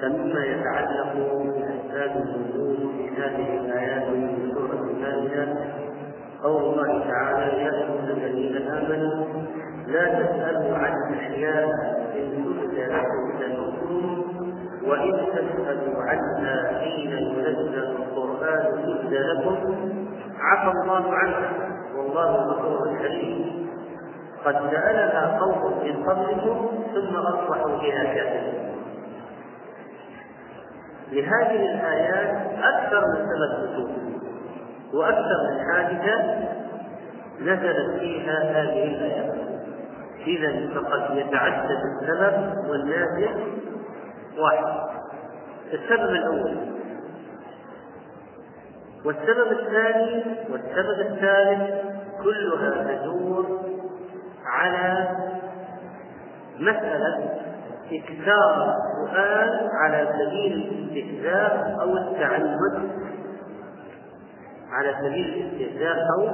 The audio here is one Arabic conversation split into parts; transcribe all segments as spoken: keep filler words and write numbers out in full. فمما يتعلق بأسباب النزول في هذه الآيات من سورة المائدة قول الله تعالى: يا أيها الذين آمنوا لا تسألوا عن أشياء إن تبد لكم تسؤكم وإن تسألوا عنها حين ينزل القرآن تبد لكم عفى الله عنها والله غفور حليم. قد سألها قوم من قبلكم ثم أصبحوا بها كافرين. لهذه الآيات أكثر من ثلاث نزول وأكثر من حادثة نزلت فيها هذه الآيات، إذا فقد يتعدد السبب والنازل واحد. السبب الأول والسبب الثاني والسبب الثالث كلها تدور على مسألة إكثار السؤال على سبيل الاستهزاء أو التعنت، على سبيل الاستهزاء أو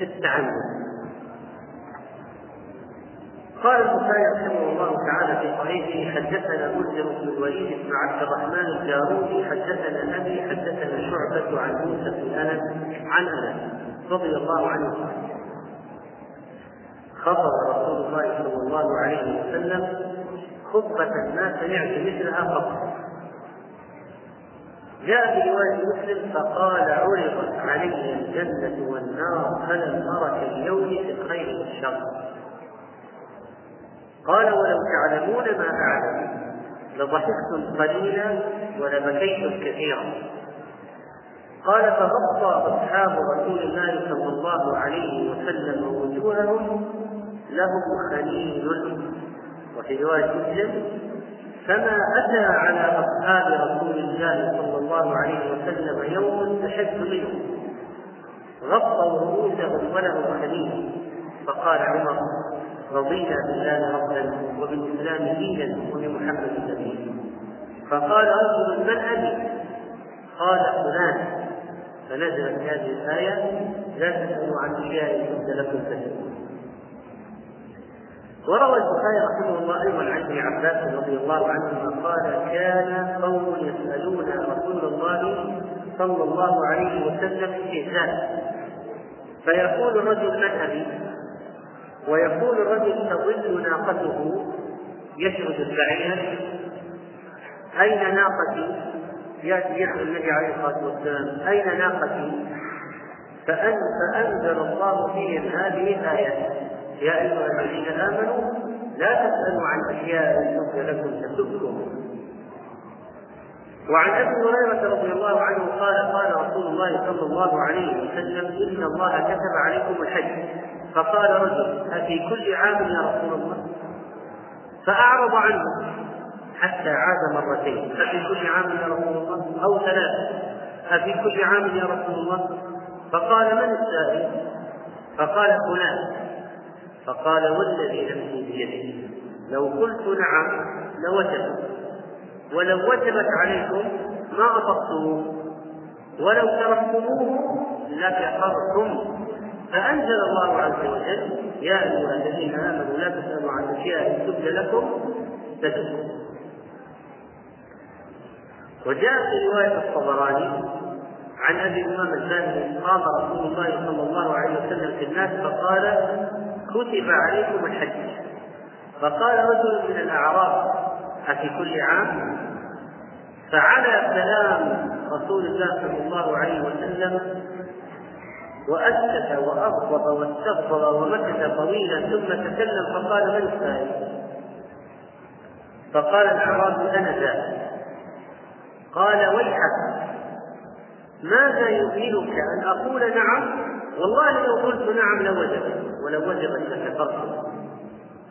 التعنت. قال البخاري رحمه الله تعالى في صحيحه: حدثنا مسلم بن الوليد بن عبد الرحمن الجارودي حدثنا أبي حدثنا شعبة عن موسى بن أنس عن أنس رضي الله عنه قال: خطب رسول الله صلى الله عليه وسلم خطبة ما سمعت مثلها قط. جاء في رواية مسلم فقال: عرضت علي الجنة والنار فلم أرك اليوم في الخير والشر. قال: ولو تعلمون ما أعلم لضحكتم قليلا ولبكيتم كثيرا. قال: فغطى أصحاب رسول الله صلى الله عليه وسلم وجوههم لهم خليل، وفي رواية مسلم: فما أتى على أصحاب رسول الله صلى الله عليه وسلم يوم أشد منهم، غطوا رؤوسهم ولهم خليل. فقال عمر: رضينا بالله ربا وبالإسلام دينا وبمحمد نبيا. فقال رجل: من أبي؟ قال: فلان. فنزلت هذه الآية: لا تسألوا عن أشياء تبد لكم تسؤون. وروى البخاري رحمه الله ايضا عن ابن عباس رضي الله عنهما قال: كان قوم يسالون رسول الله صلى الله عليه وسلم استهزاء، فيقول الرجل: من ابي؟ ويقول الرجل: تضل ناقته يشرد البعير. اين ناقتي؟ ياتي يحمل النبي عليه الصلاه والسلام: اين ناقتي؟ فانزل الله فيهم هذه الايه: يا أيها الذين آمنوا لا تسألوا عن أشياء تبد لكم تسؤكم. وعن أبي هريرة رضي الله عنه قال: قال رسول الله صلى الله عليه وسلم: إن الله كتب عليكم الحج. فقال رجل: أفي كل عام يا رسول الله؟ فأعرض عنه حتى عاد مرتين: أفي كل عام يا رسول الله؟ أو ثلاثة: أفي كل عام يا رسول الله؟ فقال: من السائل؟ فقال: فلان. فقال: والذي نفسي بيده لو قلت نعم لوجبت، ولو وجبت عليكم ما أطقتموه، ولو تركتموه لكفرتم. فأنزل الله عز وجل: يا أيها الذين آمنوا لا تسألوا عن أشياء تبد لكم تسؤكم. وجاء في رواية الطبراني عن أبي أمامة الباهلي: قام رسول الله صلى الله عليه وسلم في الناس فقال: كتب عليكم الحج. فقال رجل من الأعراب: أفي كل عام؟ فعلى كلام رسول الله صلى الله عليه وسلم وأسكت وأغضب واستغضب ومكث طويلا ثم تكلم فقال: من السائل؟ فقال الأعراب: أنا ذاك. قال: ويحك، ماذا يمكنك أن أقول نعم؟ والله لو قلت نعم لوجبت، ولو وجبت لكفرتم.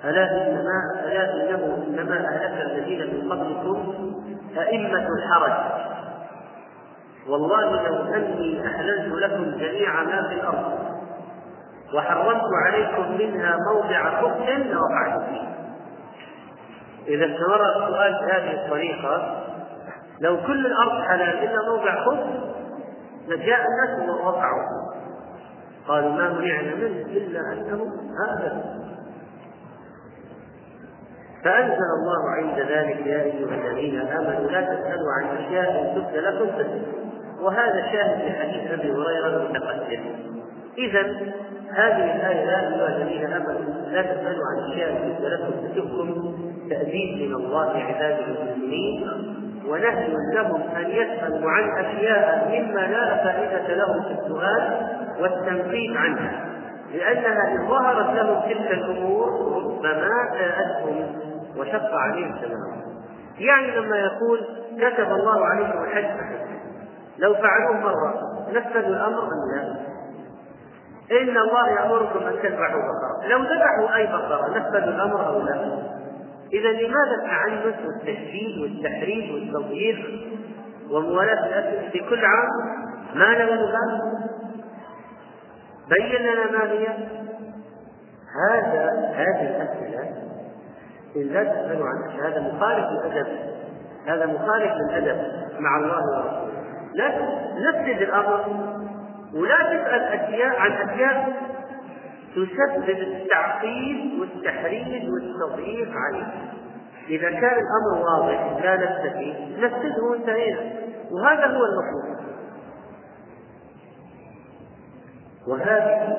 ألا إنما ألا إنه إنما أهلك الذين من قبلكم أئمة الحرج، والله لو أني أحللت لكم جميع ما في الأرض وحرمت عليكم منها موضع خبز لوقعت فيه. إذا استمر السؤال بهذه الطريقة، لو كل الأرض حلال إلا موضع خبز لجاء الناس ووقعوا، قالوا: ما منعنا منه إلا أنه هذا. فأنزل الله عند ذلك: يا أيها الذين آمنوا لا تسألوا عن أشياء إن تبد لكم تسألوا. وهذا شاهد لحديث أبي هريرة المتقدم. إذا هذه الآية: يا أيها الذين آمنوا لا تسألوا عن أشياء إن تبد لكم تسألكم، تأديب من الله عباده المسلمين، ونهي لهم أن يسألوا عن أشياء مما لا فائدة لهم في السؤال والتنقيب عنها، لأنها إن ظهرت لهم تلك الأمور ربما ساءتهم وشق عليهم تماما. يعني لما يقول كتب الله عليهم الحج لو فعلوه مرة نفذوا الأمر أم لا؟ إن الله يأمركم أن تذبحوا بقرة، لو ذبحوا أي بقرة نفذوا الأمر أم لا؟ إذا لماذا التعنت والتشديد والتحريم والتضييق وموالاة الأسف في كل عام ما لا يلزم؟ بين لنا ما هي هذا هذه الأسئلة. إن لا تسألوا عنها هذا مخالف للأدب، هذا مخالف للأدب مع الله ورسوله. لا تنفذ الأمر ولا تسأل أشياء عن أشياء تسبب التعقيد والتحريم والتضييق عليه. إذا كان الأمر واضح لا لبس فيه نفذه وانتهينا، وهذا هو المطلوب. وهذا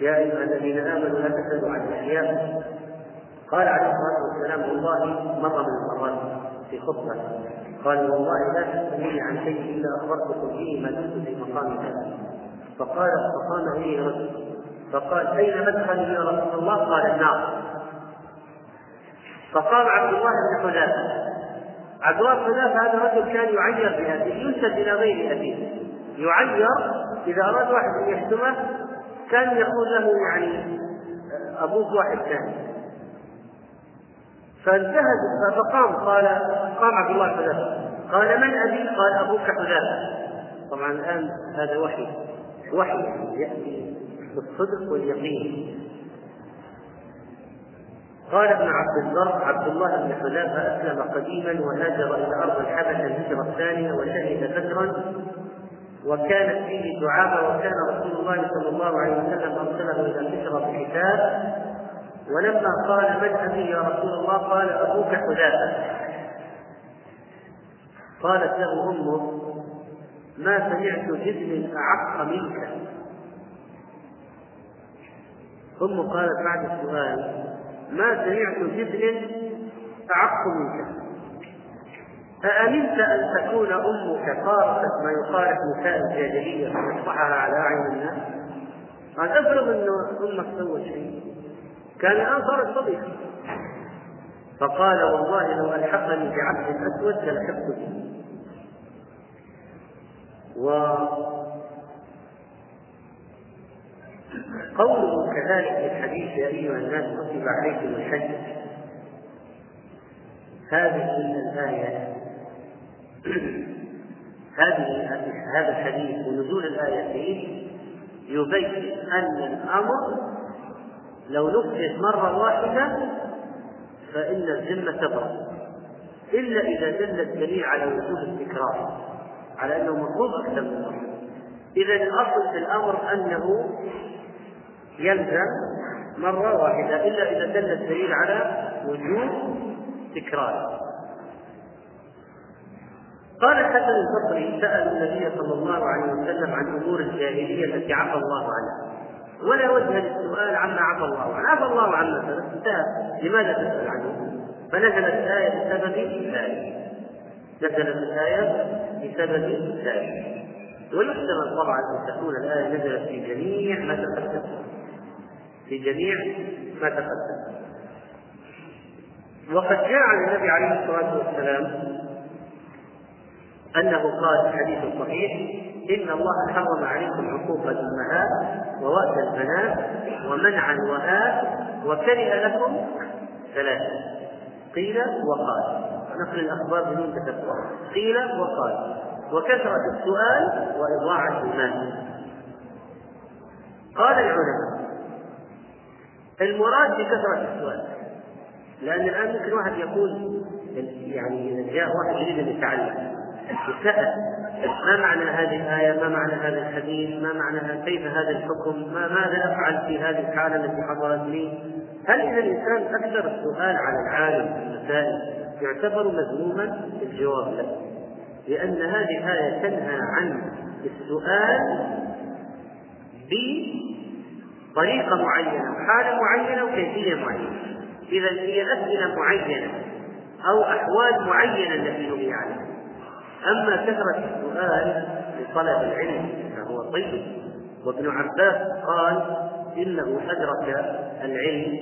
يا أيها الذين آمنوا لا تسألوا عن أشياء. قال عليه الصلاة والسلام والله مرة من المرات في خطبة قال: والله لا تسألوني عن شيء إلا أخبرتكم به ما كنت في مقام هذا. فقال فقام لي رجل فقال: أين مدخلي يا رسول الله؟ قال: النار. فقام عبد الله بن حذافة. عبد الله بن حذافة هذا رجل كان يعير بأبيه، ينسب إلى غير أبيه، يعير إذا أراد واحد أن يحتمه كان يقول له يعني أبوك واحد ثاني. فانتهز فقام قال قام عبد الله بن حذافة قال: من أبي؟ قال: أبوك حذافة. طبعا الآن هذا وحي وحي يأتي بالصدق واليقين. قال ابن عبد البر: عبد الله بن حذافة أسلم قديما وهاجر إلى أرض الحبشة الهجرة الثانية وشهد بدرا، وكانت فيه دعابة، وكان رسول الله صلى الله عليه وسلم أرسله إلى الهجرة بحساب. ولما قال: من أبي يا رسول الله؟ قال: أبوك حذافة. قالت له أمه: ما سمعت جذل أعق منك. ثم قالت بعد السؤال: ما سمعت جذل أعق منك. أأمنت أن تكون أمك قارفت ما يقارف نساء الجاهلية فتصبحها على أعين الناس؟ قال: أفرض أن أمك سوت شيء كان الآن صارت صديقة. فقال: والله لو ألحقني بعبد أسود للحقته. وقوله كذلك في الحديث: يا أيها الناس كتب عليكم الحج، هذه الآية هذه هذا الحديث ونزول الآية فيه يبين أن الأمر لو نفذ مرة واحدة فإن الذمة تبرأ، إلا إذا دل الدليل على وجوب التكرار، على أنه مطلوب أكثر من مرة. إذا الأصل في الأمر أنه يلزم مرة واحدة إلا إذا دل الدليل على وجوب تكراره. قال الحسن البصري: سأل النبي صلى الله عليه وسلم عن أمور الجاهلية التي عفى الله عنها، ولا وجه للسؤال عما عفى الله عنه، عفى الله عنه فانتهى، لماذا تسأل عنه؟ فنزلت الآية بسبب ذلك، نزلت الآية بسبب ذلك. ويحتمل طبعا أن تكون الآية نزلت في جميع ما تقدم، في جميع ما تقدم. وقد جاء عن النبي عليه الصلاة والسلام أنه قال في حديث صحيح: إن الله حرم عليكم عقوق الأمهات ووأد البنات ومنع الوهات وكره لكم ثلاثة. قيل وقال، نقل الأخبار بدون تتبع، قيل وقال، وكثرة السؤال وإضاعة المال. قال العلماء: المراد بكثرة السؤال، لأن الآن ممكن واحد يقول يعني جاء واحد يريد أن يتعلم سأل ما معنى هذه الآية، ما معنى هذا الحديث، ما معنى كيف هذا الحكم، ما ماذا أفعل في هذه الحالة التي حضرت لي؟ هل إذا الإنسان أكثر السؤال على العالم في المسائل يعتبر مذموما؟ الجواب لا، لأن هذه الآية تنهى عن السؤال بطريقة معينة وحالة معينة وكيفية معينة. إذا هي أسئلة معينة أو أحوال معينة التي نهي عنها. أما كثرة السؤال لطلب العلم فهو طيب، وابن عباس قال إنه أدرك العلم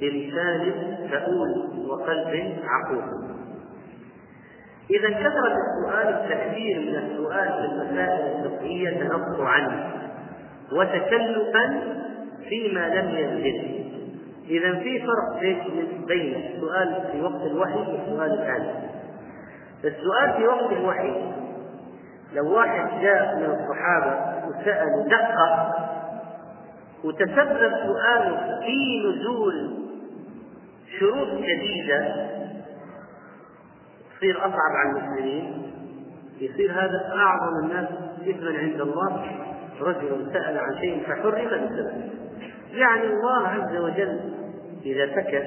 بلسان تؤول وقلب عقول. إذا كثرة السؤال، التكثير من السؤال في المسائل الفقهية تنقص عنه وتكلفا فيما لم ينزله. إذا في فرق بين السؤال في وقت الوحي والسؤال الآن. السؤال في وقت الوحي لو واحد جاء من الصحابة وسأل دقة وتسبب سؤاله في نزول شروط جديدة يصير أصعب على المسلمين، يصير هذا أعظم الناس إثما عند الله، رجل سأل عن شيء فحرم بسببه. يعني الله عز وجل إذا سكت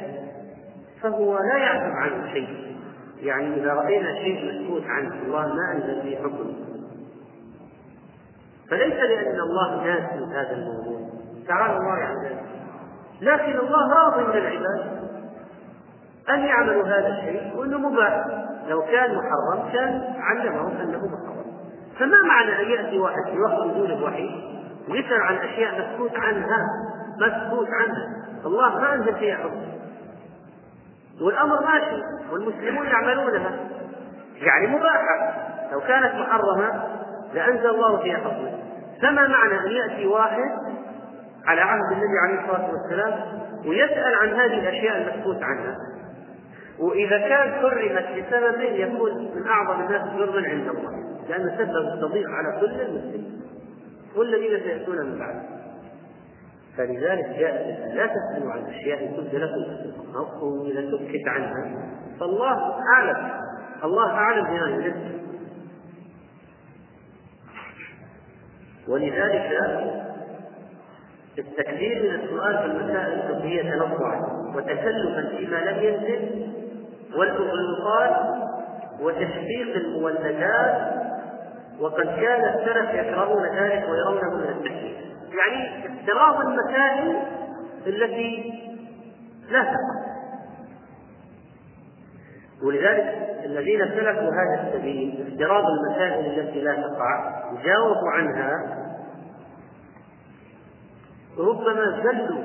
فهو لا يعزب عنه شيء. يعني إذا رأينا شيء مسكوت عنه الله ما أنزل في حكمه، فليس لأن الله ناسي هذا الموضوع، تعالى الله عن ذلك، لكن الله راض من العباد أن يعملوا هذا الشيء وأنه مباح. لو كان محرم كان علمهم أنه محرم. فما معنى أن يأتي واحد في وقت نزول الوحي ويسأل عن أشياء مسكوت عنها مسكوت عنها الله ما أنزل فيها حكم والأمر ماشي والمسلمون يعملونها، يعني مباحة. لو كانت محرمة لأنزل الله فيها حكمه. فما معنى أن يأتي واحد على عهد النبي عليه الصلاة والسلام ويسأل عن هذه الأشياء المسكوت عنها؟ وإذا كان حرمت بسبب يكون من أعظم الناس جرما عند الله، لأن سبب تضيق على كل المسلمين والذين سيأتون من بعده. فلذلك جاء لا تسألوا عن أشياء تبدو لكم أو إذا تبكت عنها فالله أعلم، الله أعلم بما يريد. ولذلك التكثير من السؤال في المسائل الفقهية تنوعا وتكلفا فيما لم ينزل، والتغلطات وتشفيق المولدات، وقد كان السلف يكرهون ذلك ويرونه من التكليف. يعني افتراض المسائل التي لا تقع. ولذلك الذين سلكوا هذا السبيل افتراض المسائل التي لا تقع جاوبوا عنها ربما زلوا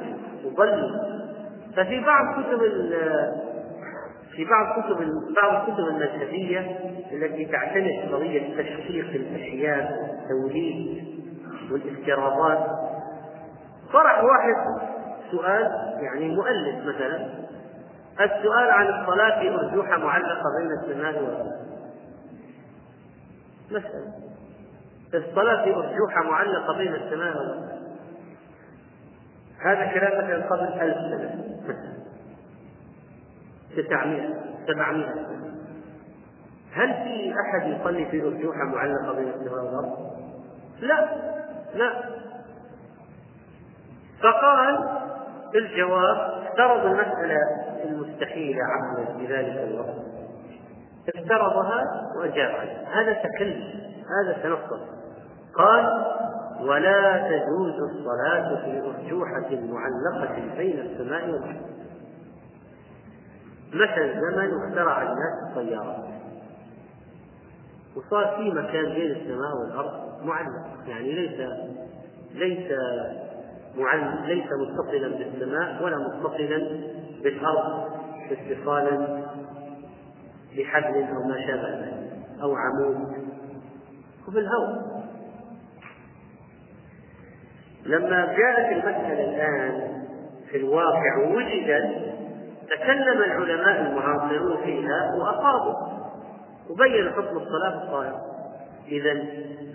وضلوا. ففي بعض كتب في بعض كتب بعض كتب المذهبية التي تعتمد قضية تشقيق الأشياء والتوليد والافتراضات، طرح واحد سؤال، يعني مؤلف مثلا السؤال عن الصلاة في أرجوحة معلقة بين السماء والأرض. مثلا الصلاة في أرجوحة معلقة بين السماء والأرض، هذا كلام مثلا قبل ألف سنة، تسعمائة سبعمائة سنة. هل في أحد يصلي في أرجوحة معلقة بين السماء والأرض؟ لا لا. فقال الجواب افترض المسألة المستحيلة عقلا بذلك الوقت، افترضها وأجاب عنها، هذا تكلف، هذا تنقص. قال ولا تجوز الصلاة في أرجوحة معلقة بين السماء والأرض. مشى الزمن واخترع الناس السيارات وصار في مكان بين السماء والأرض معلق، يعني ليس ليس معلق، ليس متصلا بالسماء ولا متصلا بالأرض اتصالا بحبل أو ما شابه ذلك أو عمود، وبالهواء. لما جاءت المسألة الآن في الواقع وجدت، تكلم العلماء المعاصرون فيها وأصابوا وبين حكم الصلاة الطاهرة. إذا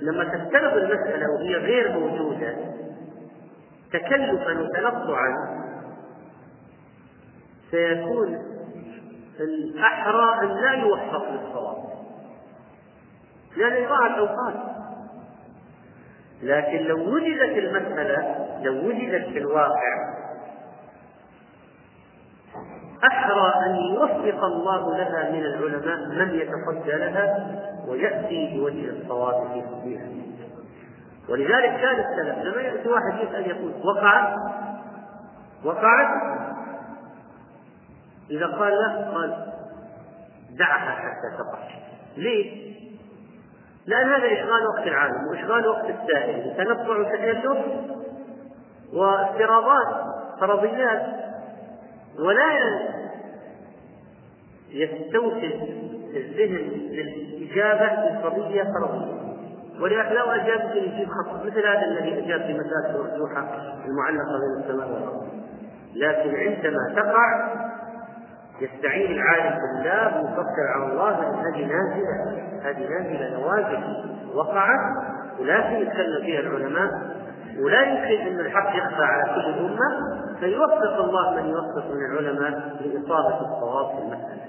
لما تستلب المسألة وهي غير موجودة تكلفا وتنطعا سيكون الأحرى أن لا يوفق للصلاة، لأن يضاع الأوقات. لكن لو وجدت المسألة، لو وجدت في الواقع، أحرى أن يوفق الله لها من العلماء من يتحدى لها ويأتي بوجه الصواب في تطبيقها. ولذلك كان السلف لما يأتوا واحد يسأل يقول وقعت وقعت، إذا قال لا قال دعها حتى تقع. ليه؟ لأن هذا إشغال وقت العالم وإشغال وقت السائل وتنبع وتكلف وافتراضات فرضيات، ولا يستوفد الذهن للإجابة الفرضية فرضية. ولذلك لو أجاب يجيب خطأ مثل هذا الذي أجاب في مسألة المرجوحة المعلقة بين السماء والأرض، لكن عندما تقع يستعين العالم بالله ويفكر على الله هذه نازلة، هذه نازلة نوازل وقعت ولكن يتكلم فيها العلماء، ولا يمكن أن الحق يخفى على كل أمة، فيوفق الله من يوفق من العلماء لإصابة الصواب في المسألة،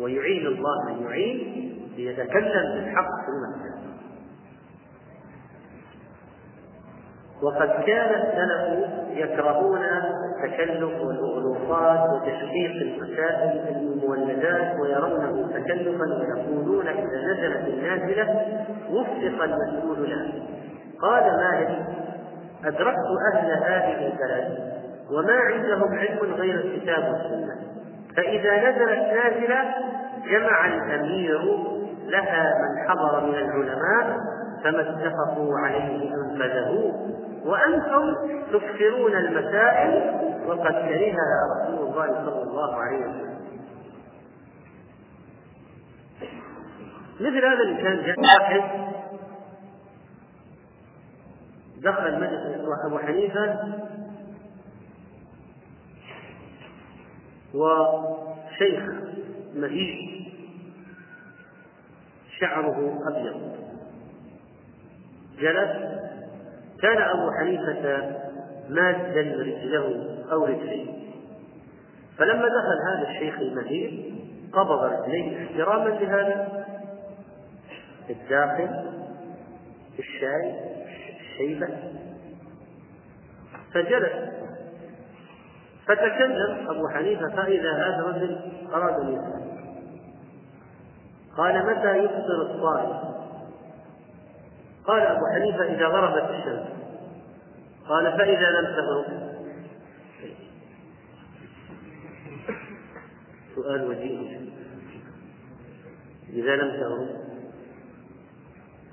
ويعين الله من يعين ليتكلم بالحق في المسألة. وقد كان السلف يكرهون التكلف والأغلوطات وتشقيق المسائل المولدات ويرونه تكلفا، ويقولون إذا نزلت النازلة وفق المسؤول لها. قال مالك: أدركت أهل هذه البلد وما عندهم علم غير الكتاب والسنة، فإذا نزلت نازلة جمع الأمير لها من حضر من العلماء فما اتفقوا عليه أنفذه، وأنتم تكثرون المسائل وقد كرهها رسول الله صلى الله عليه وسلم. مثل هذا الإنسان جاء واحد دخل مجلس أبو حنيفة وشيخ مهيب شعره أبيض جلس، كان أبو حنيفة مادا رجله أو رجليه، فلما دخل هذا الشيخ المهيب قبض رجليه احتراما لهذا الداخل الشاي الشيبة، فجلس فتكلم أبو حنيفة، فإذا هذا الرجل أراد أن يسأل قال: متى يفطر الصائم؟ قال أبو حنيفة: إذا غربت الشمس. قال: فإذا لم تغرب؟ سؤال وجيه. إذا لم تغرب،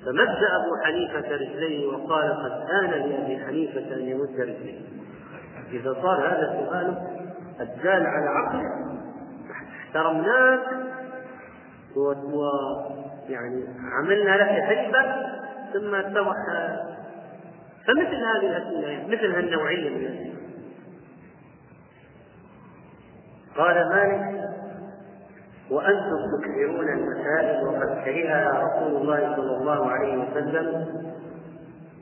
فمد أبو حنيفة رجليه وقال: قد آن لأبي حنيفة أن يمد رجليه. إذا صار هذا السؤال الدال على عقل احترمناك ويعني عملنا لك حجبة ثم توحى. فمثل هذه الأسئلة، مثل هالنوعية من الأسئلة. قال مالك: وأنتم تكثرون المسائل وقد كرهها رسول الله صلى الله عليه وسلم،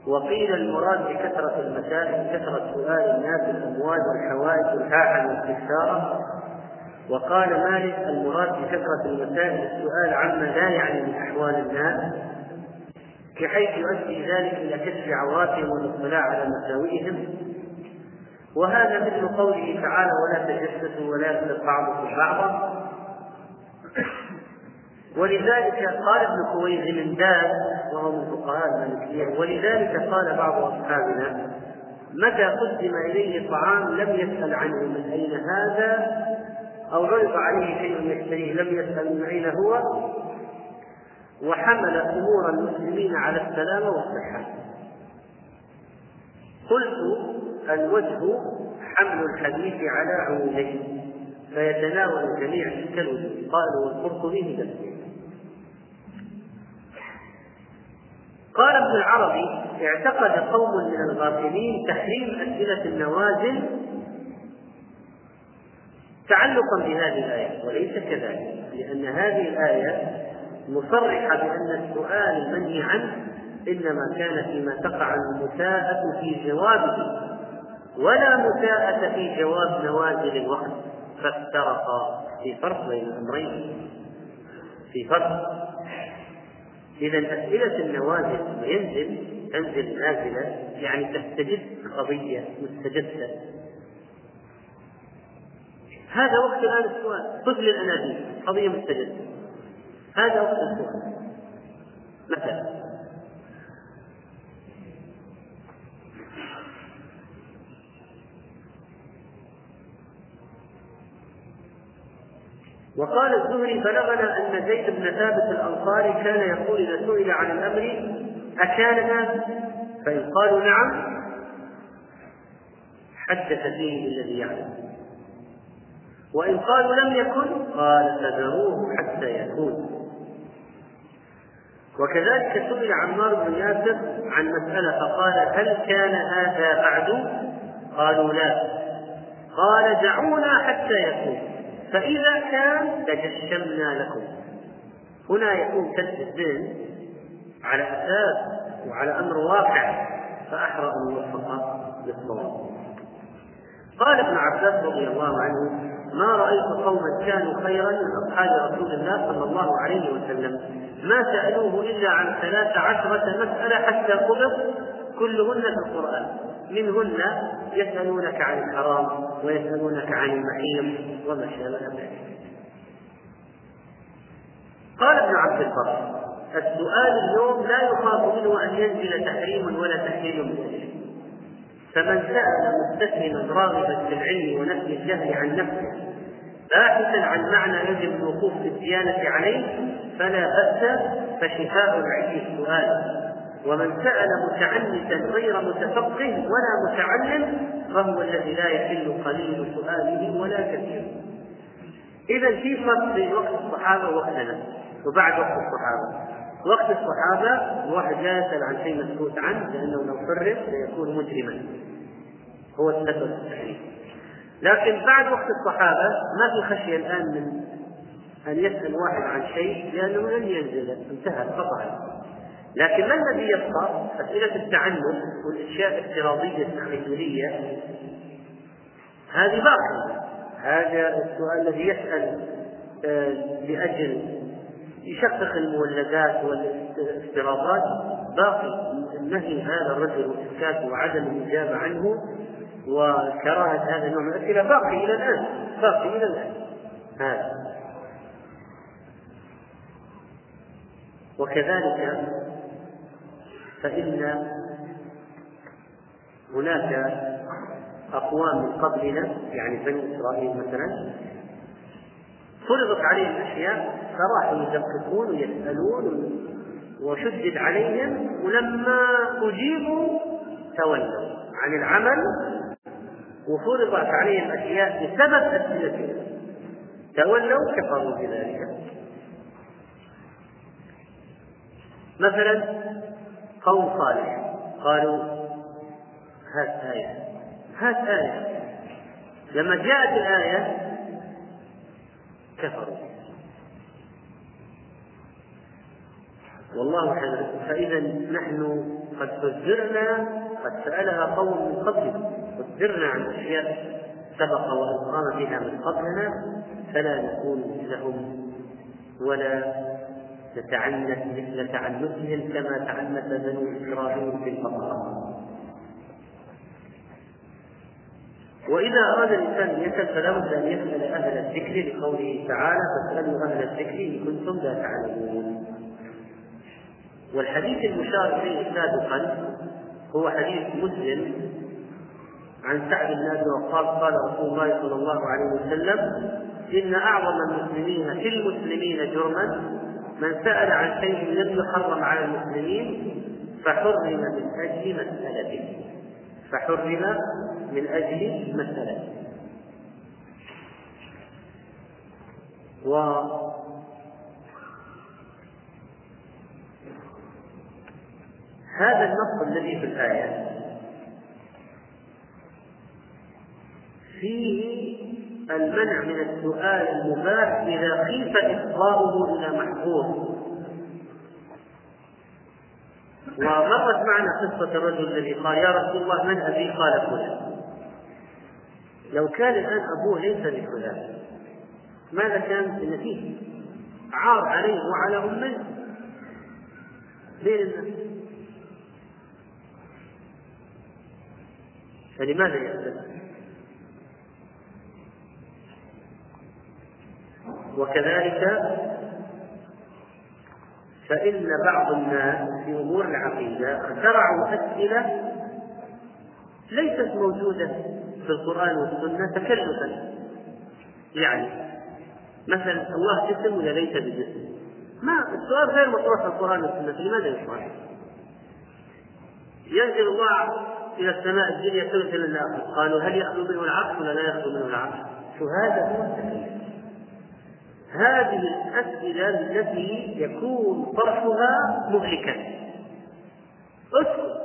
وقيل المراد بكثرة المسائل كثرة سؤال الناس الأموال والحوائج والحاعة والاستكثار. وقال مالك: المراد بكثرة المسائل السؤال عما لا يعني من أحوال الناس، بحيث يؤدي ذلك إلى كشف عوراتهم والاطلاع على مساوئهم. وهذا مثل قوله تعالى: ولا تجسسوا ولا يغتب بعضكم بعضا. ولذلك قال ابن خويز من داد وهو من فقهاء المالكية: ولذلك قال بعض أصحابنا: متى قدم إليه طعام لم يسأل عنه من أين هذا، أو عرض عليه شيء يشتريه لم يسأل من أين هو، وحمل أمور المسلمين على السلامة والصحة. قلت: الوجه حمل الحديث على عمومه فيتناول جميع تلك الوجوه. قالوا: والقرطبي بذلك. قال ابن العربي: اعتقد قوم من الغافلين تحريم أسئلة النوازل تعلقا بهذه الآية، وليس كذلك، لأن هذه الآية مصرحة بأن السؤال المنهي عنه إنما كان فيما تقع المساءة في جوابه، ولا مساءة في جواب نوازل الوقت، فافترقا في فرق بين الأمرين، في فرق. إذا أسئلة النوازل لما ينزل تنزل نازلة يعني تستجد قضية مستجدة. هذا وقت الآن السؤال، طفل الأنابيب قضية مستجدة، هذا وقت السؤال. مثلا وقال الزهري: بلغنا أن زيد بن ثابت الأنصاري كان يقول إذا سئل عن الأمر: أكاننا؟ فيقال: نعم، حدث فيه الذي يعلم. وإن قالوا لم يكن قال: فذروه حتى يكون. وكذلك سئل عمار بن ياسر عن مسألة فقال: هل كان هذا بعد؟ قالوا: لا. قال: دعونا حتى يكون، فإذا كان تجشمنا لكم. هنا يكون كشف الذهن على أساس وعلى أمر واقع، فأحرى أن يوفق للصواب. قال ابن عباس رضي الله عنه: ما رأيت قوما كانوا خيرا من أصحاب رسول الله صلى الله عليه وسلم، ما سألوه إلا عن ثلاث عشرة مسألة حتى قبض، كلهن في القرآن. منهن: يسألونك عن الحرام، ويسألونك عن المحيض، وما شابه ذلك. قال ابن عبد البر: السؤال اليوم لا يخاف منه أن ينزل تحريم ولا تحليل منه، فمن سأل مستسلما راغبا في العلم ونفي الجهل عن نفسه، باحثا عن معنى يجب الوقوف بالديانة عليه، فلا بأس، فشفاء العلم السؤال. ومن سأل متعنتا غير متفقه ولا متعلم فهو الذي لا يحل قليل سؤاله ولا كثير. إذا في فرق بين وقت الصحابة ووقتنا وبعد وقت الصحابة. وقت الصحابة واحد لا يسأل عن شيء مسكوت عنه، لأنه لو فرق سيكون مجرما، هو الستر التحريم. لكن بعد وقت الصحابة ما في خشية الآن من أن يسأل واحد عن شيء، لأنه لن ينزل، انتهى قطعا. لكن ما الذي يبقى؟ أسئلة التعنت والأشياء الافتراضية التخيلية هذه باقية. هذا السؤال الذي يسأل لأجل يشقق المولدات والافتراضات باقي. نهي هذا الرجل وإسكاته وعدم الإجابة عنه وكراهة هذا النوع من الأسئلة باقي إلى الآن، باقي إلى الآن هذا. وكذلك فإن هناك أقوام من قبلنا، يعني بني إسرائيل مثلا، فرضت عليهم أشياء فراحوا يدققون ويسألون وشدد عليهم، ولما أجيبوا تولوا عن العمل، وفرضت عليهم أشياء بسبب أسئلتهم تولوا كفروا بذلك. مثلا قوم صالح قالوا: هات آية، هات آية. لما جاءت الآية كفروا. والله حذر. فإذا نحن قد فجرنا، قد سألها قوم من قبل، فجرنا عن أشياء سبق وقام بها من قبلنا، فلا نكون مثلهم ولا تتعنت مثل تعنتهم كما تعنت بنو إسرائيل في البقرة. وإذا أراد الإنسان أن يسأل فلابد أن يسأل أهل الذكر، لقوله تعالى: فاسألوا أهل الذكر إن كنتم لا تعلمون. والحديث المشار إليه سابقا هو حديث مسلم عن سعد بن أبي وقاص قال رسول الله صلى الله عليه وسلم: إن أعظم المسلمين في المسلمين جرما من سأل عن شيء لم يحرم على المسلمين فحرم من أجل مسألته، فحرم من أجل مسألته. وهذا النص الذي في الآية فيه المنع من السؤال المباح إذا خيف إفضاؤه إلى محظور. ومرت معنا قصة الرجل الذي قال: يا رسول الله، من أبي؟ قال: فلان. لو كان الآن أبوه ليس بفلان ماذا كانت النتيجة؟ عار عليه وعلى أمه. غير الناس. فلماذا يأذن؟ وكذلك فإن بعض الناس في أمور العقيدة اخترعوا أسئلة ليست موجودة في القرآن والسنة تكلفا، يعني مثلا الله جسم ولا ليس بجسم؟ ما السؤال غير مطروح في القرآن والسنة، لماذا يطرح؟ ينزل الله إلى السماء الدنيا ثلث الآخر، قالوا هل يخلو منه العقل ولا لا يخلو منه العقل؟ فهذا هو التكليف. هذه الأسئلة التي يكون طرحها مهلكا. أسكت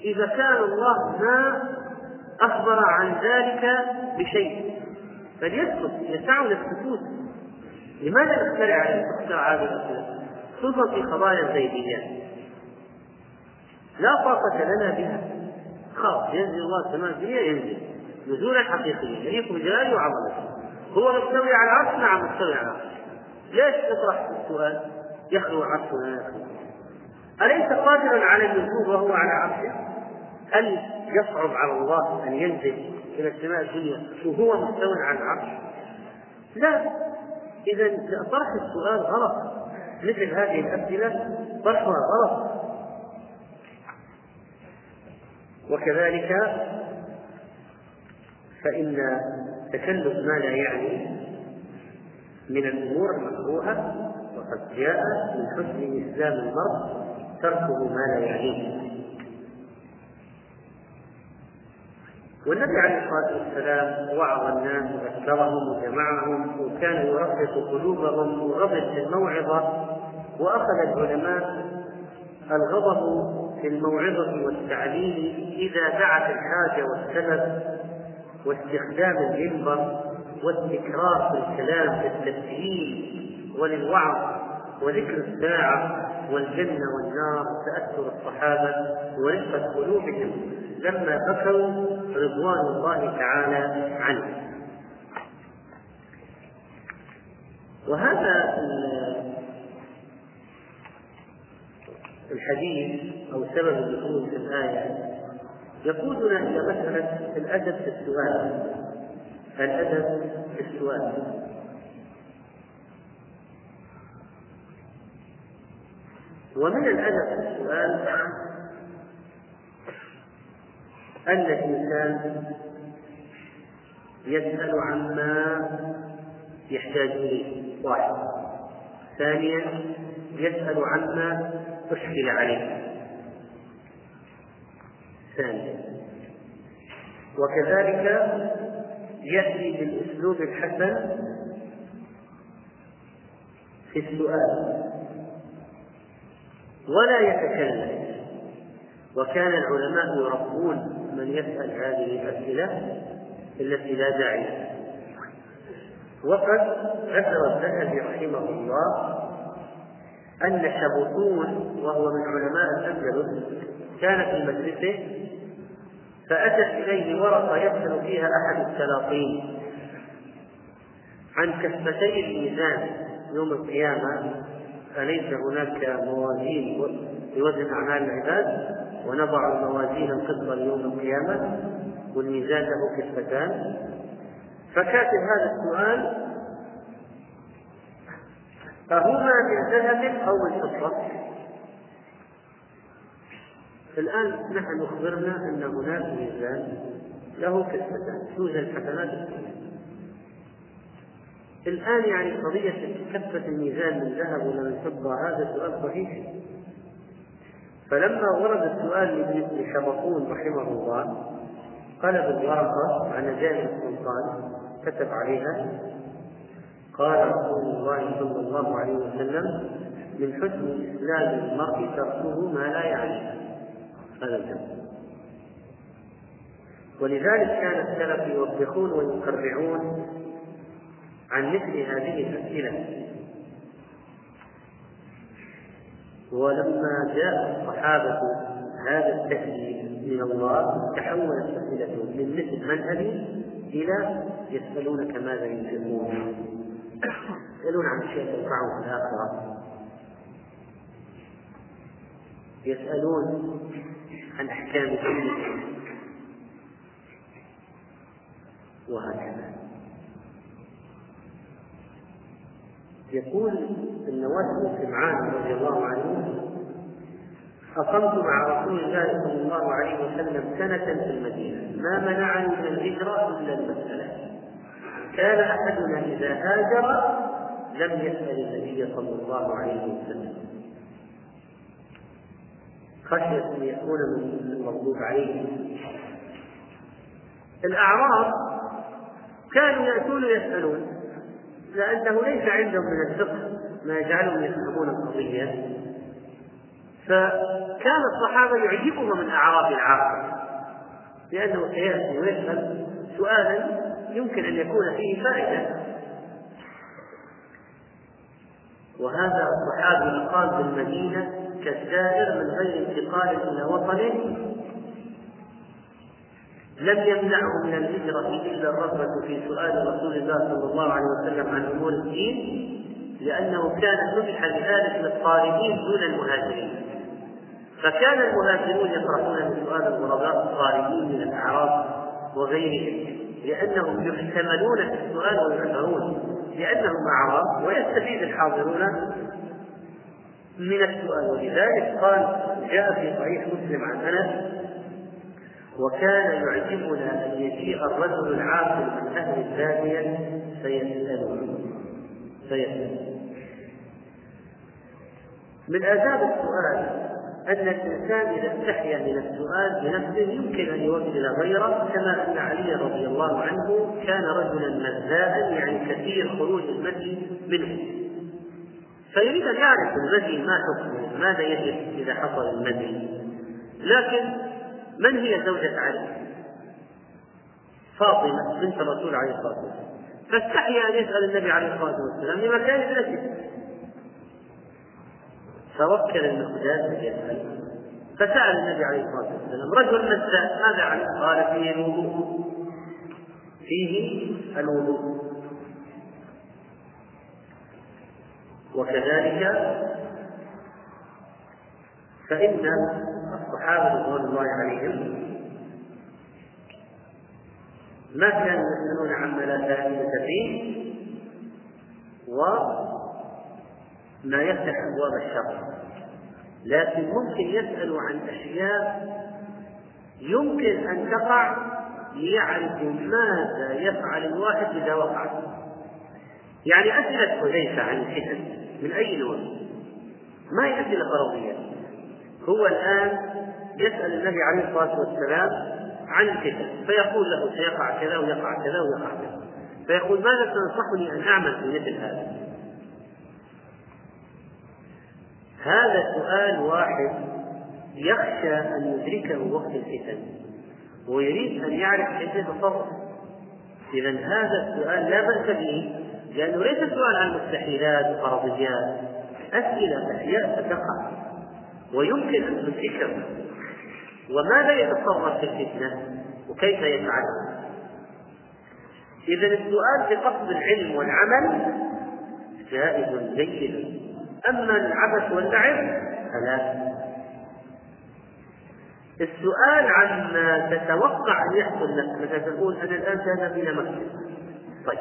إذا كان الله ما أخبر عن ذلك بشيء، فليسكت، يسعوا للسكوت. لماذا نخترع هذه الأسئلة خصوصا في قضايا الزيدية لا طاقة لنا بها؟ خاف ينزل الله السماء الدنيا، ينزل نزولا حقيقيا يليق بجلاله وعظمته، هو مستوي على العرش، نعم مستوي على العرش، ليش تطرح السؤال يخلو عرشه ولا يخلو؟ أليس قادرا على النزول وهو على عرشه؟ هل يصعب على الله أن ينزل إلى السماء الدنيا وهو مستوي على العرش؟ لا. إذا طرح السؤال غلط، مثل هذه الأسئلة طرحها غلط. وكذلك فإن تكلف ما لا يعني من الأمور المكروهة، وقد جاء من حسن إسلام المرء تركه ما لا يعنيه. والنبي عليه الصلاة والسلام وعظ الناس وذكرهم وجمعهم، وكان يرفق قلوبهم وغضب في الموعظة، وأخذ العلماء الغضب في الموعظة والتعليم إذا دعت الحاجة والسبب، واستخدام المنبر، والتكرار في الكلام للتسهيل وللوعظ، وذكر الساعة والجنة والنار، تأثر الصحابة ورفقة قلوبهم لما بكوا رضوان الله تعالى عنه. وهذا الحديث أو سبب الدخول في الآية يقودنا إلى مسألة الأدب في السؤال. الأدب في السؤال، ومن الأدب في السؤال أن الإنسان يسأل عما يحتاج إليه، واحد. ثانيا يسأل عما أشكل عليه، ثانيا. وكذلك يأتي بالأسلوب الحسن في السؤال ولا يتكلم، وكان العلماء يربون من يسأل هذه الأسئلة التي لا داعي لها. وقد ذكر الذهبي رحمه الله أن شبطون وهو من علماء الأندلس كان في مجلسه، فأتت إليه ورقة يسأل فيها أحد السلاطين عن كفتي الميزان يوم القيامة، أليس هناك موازين لوزن أعمال العباد ونضع الموازين القسط يوم القيامة والميزان له كفتان؟ فكاتب هذا السؤال فهما من ذهب أو الفضة. الآن نحن أخبرنا أن هناك ميزان له كفتان توزن حسنات السنة. الآن يعني قضية كفة الميزان من ذهب ولا من فضة هذا سؤال صحيح. فلما ورد السؤال لشبقون رحمه الله قلب الورقة عن جانب السلطان، كتب عليها قال رسول الله صلى الله عليه وسلم: من حسن إسلام المرء تركه ما لا يعنيه. ولذلك كان السلف يوضحون ويقرعون عن مثل هذه الأسئلة. ولما جاء الصحابة هذا التأييد من الله تحولت أسئلتهم من مثل منهج إلى يسألونك ماذا ينفقون، يسألون عن شيء ينفعهم في الآخرة. يسألون عن أحكام كل شيء وهكذا. يقول النواس بن سمعان رضي الله عنه: أقمت مع رسول الله صلى الله عليه وسلم سنة في المدينة، ما منعني من الهجرة إلا المسألة. كان أحدنا إذا هاجر لم يسأل النبي صلى الله عليه وسلم خشية أن يكون من المغضوب عليه. الأعراب كانوا يأتون يسألون، لأنه ليس عندهم من الفقه ما يجعلهم يفهمون القضية، فكان الصحابة يعجبهم من أعراب العرب، لأنه سيأتي ويسأل سؤالا يمكن أن يكون فيه فائدة. وهذا الصحابي يقال بالمدينة كالسائر من غير انتقال إلى وطنه، لم يمنعه من الهجرة إلا الرغبة في سؤال رسول الله صلى الله عليه وسلم عن أمور الدين، لأنه كان فتح لآلة للطالبين دون المهاجرين، فكان المهاجرون يفرحون بسؤال الغرباء الطالبين من الأعراب وغيرهم، لأنهم يحتملون في السؤال ويعذرون لأنهم أعراب، ويستفيد الحاضرون من السؤال. ولذلك قال جاء في صحيح مسلم عن أنس: وكان يعجبنا أن يجيء الرجل العاقل من أهل البادية فيسألون. من آداب السؤال أن الإنسان إذا استحيا من السؤال بنفسه يمكن أن يوكل غيره، كما أن علي رضي الله عنه كان رجلا مزاء، يعني كثير خروج المذي منه، فيريد أن يعرف المذي ما حكمه، ماذا يجب إذا حصل المذي، لكن من هي زوجة علي؟ فاطمة بنت الرسول عليه الصلاة والسلام، فاستحيا أن يسأل النبي عليه الصلاة والسلام لما كان ابنته، فوكل المقداد بن يسأل، فسأل النبي عليه الصلاة والسلام: رجل مساء ماذا عنه؟ قال: فيه الوضوء، فيه الوضوء. وكذلك فإن الصحابة رضوان الله عليهم ما كانوا يسألون عما لا فائدة فيه و ما يفتح أبواب الشر، لكن ممكن يسألوا عن أشياء يمكن أن تقع ليعرفوا ماذا يفعل الواحد إذا وقع. يعني أسئلة حذيفة عن الفتن من أي نوع، ما هي أسئلة فرضية، هو الآن يسأل النبي عليه الصلاة والسلام عن الفتن، فيقول له سيقع كذا ويقع كذا ويقع كذا، فيقول: ماذا تنصحني أن أعمل في مثل هذا؟ هذا سؤال واحد يخشى أن يدركه وقت الفتن ويريد أن يعرف كيف يتصرف. إذا هذا السؤال لا بأس به، لأنه ليس سؤال عن مستحيلات وفرضيات، أسئلة أشياء تقع ويمكن أن تدركه وماذا يتصرف في الفتنة وكيف يفعل. إذا السؤال بقصد العلم والعمل جائز جيد، أما العبث واللعب فلا. السؤال عما تتوقع أن يحصل لك، مثلا تقول: أنا الآن سأذهب إلى مكة، طيب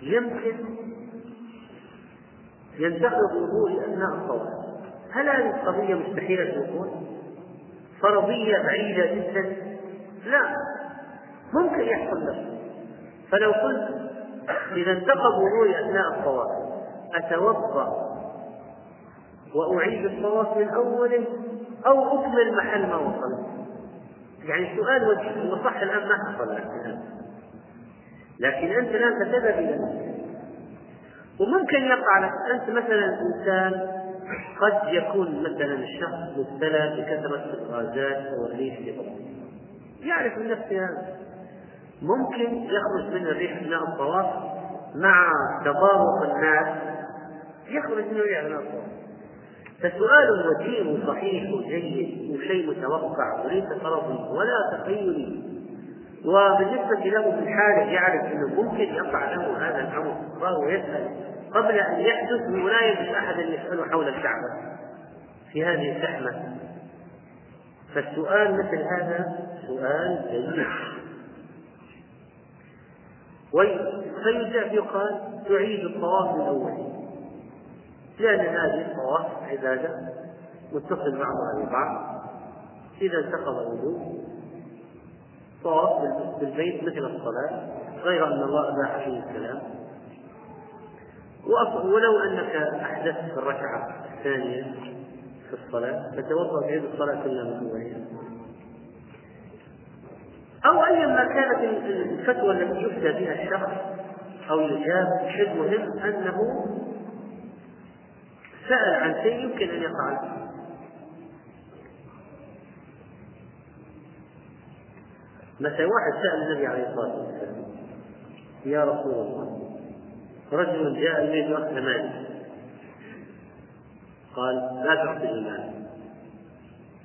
يمكن ينتقض وضوء أثناء الصلاة، هل هذه القضية مستحيلة الوقوع؟ فرضية بعيدة جدا؟ لا، ممكن يحصل لك. فلو قلت: إذا انتقض وضوء أثناء الصلاة أتوقع وأعيد الصلاة من أوله أو أكمل محل ما وصلت، يعني سؤال وجهي وصح الآن ما حصل لك، لكن أنت الآن تذهب إلى مكة، وممكن يقع لك أنت مثلا إنسان قد يكون مثلا الشخص مبتلى بكثرة الغازات أو الريح لبطنه، يعرف من نفسه ممكن يخرج من الريح أثناء الطواف مع تضارب الناس يخرج منه ريح أثناء الطواف. فسؤال وجيه صحيح وجيد وشيء متوقع وليس فرضي ولا تخيلي، وبالنسبة له في الحالة يعرف أنه ممكن يقع له هذا الأمر، فهو يسأل قبل أن يحدث ولا يجد أحد يسأله حول الكعبة في هذه الزحمة. فالسؤال مثل هذا سؤال جيد. ويرجع يقال تعيد الطواف الأول، لأن هذه الطواف عبادة متصل معها ببعض. إذا انتقض الوضوء طواف بالبيت مثل الصلاة، غير أن الله أباح فيه الكلام. ولو أنك أحدثت في الركعة الثانية في الصلاة فتوضأ بيد الصلاة كلها من أولها، أو أيما كانت الفتوى التي يفتى بها الشخص أو الإجابة. شيء مهم أنه سأل عن شيء يمكن أن يفعله. مثلا واحد سأل النبي عليه الصلاة والسلام: يا رسول الله، رجل جاء إليه وأخذ ماله، قال: لا تعطي المال.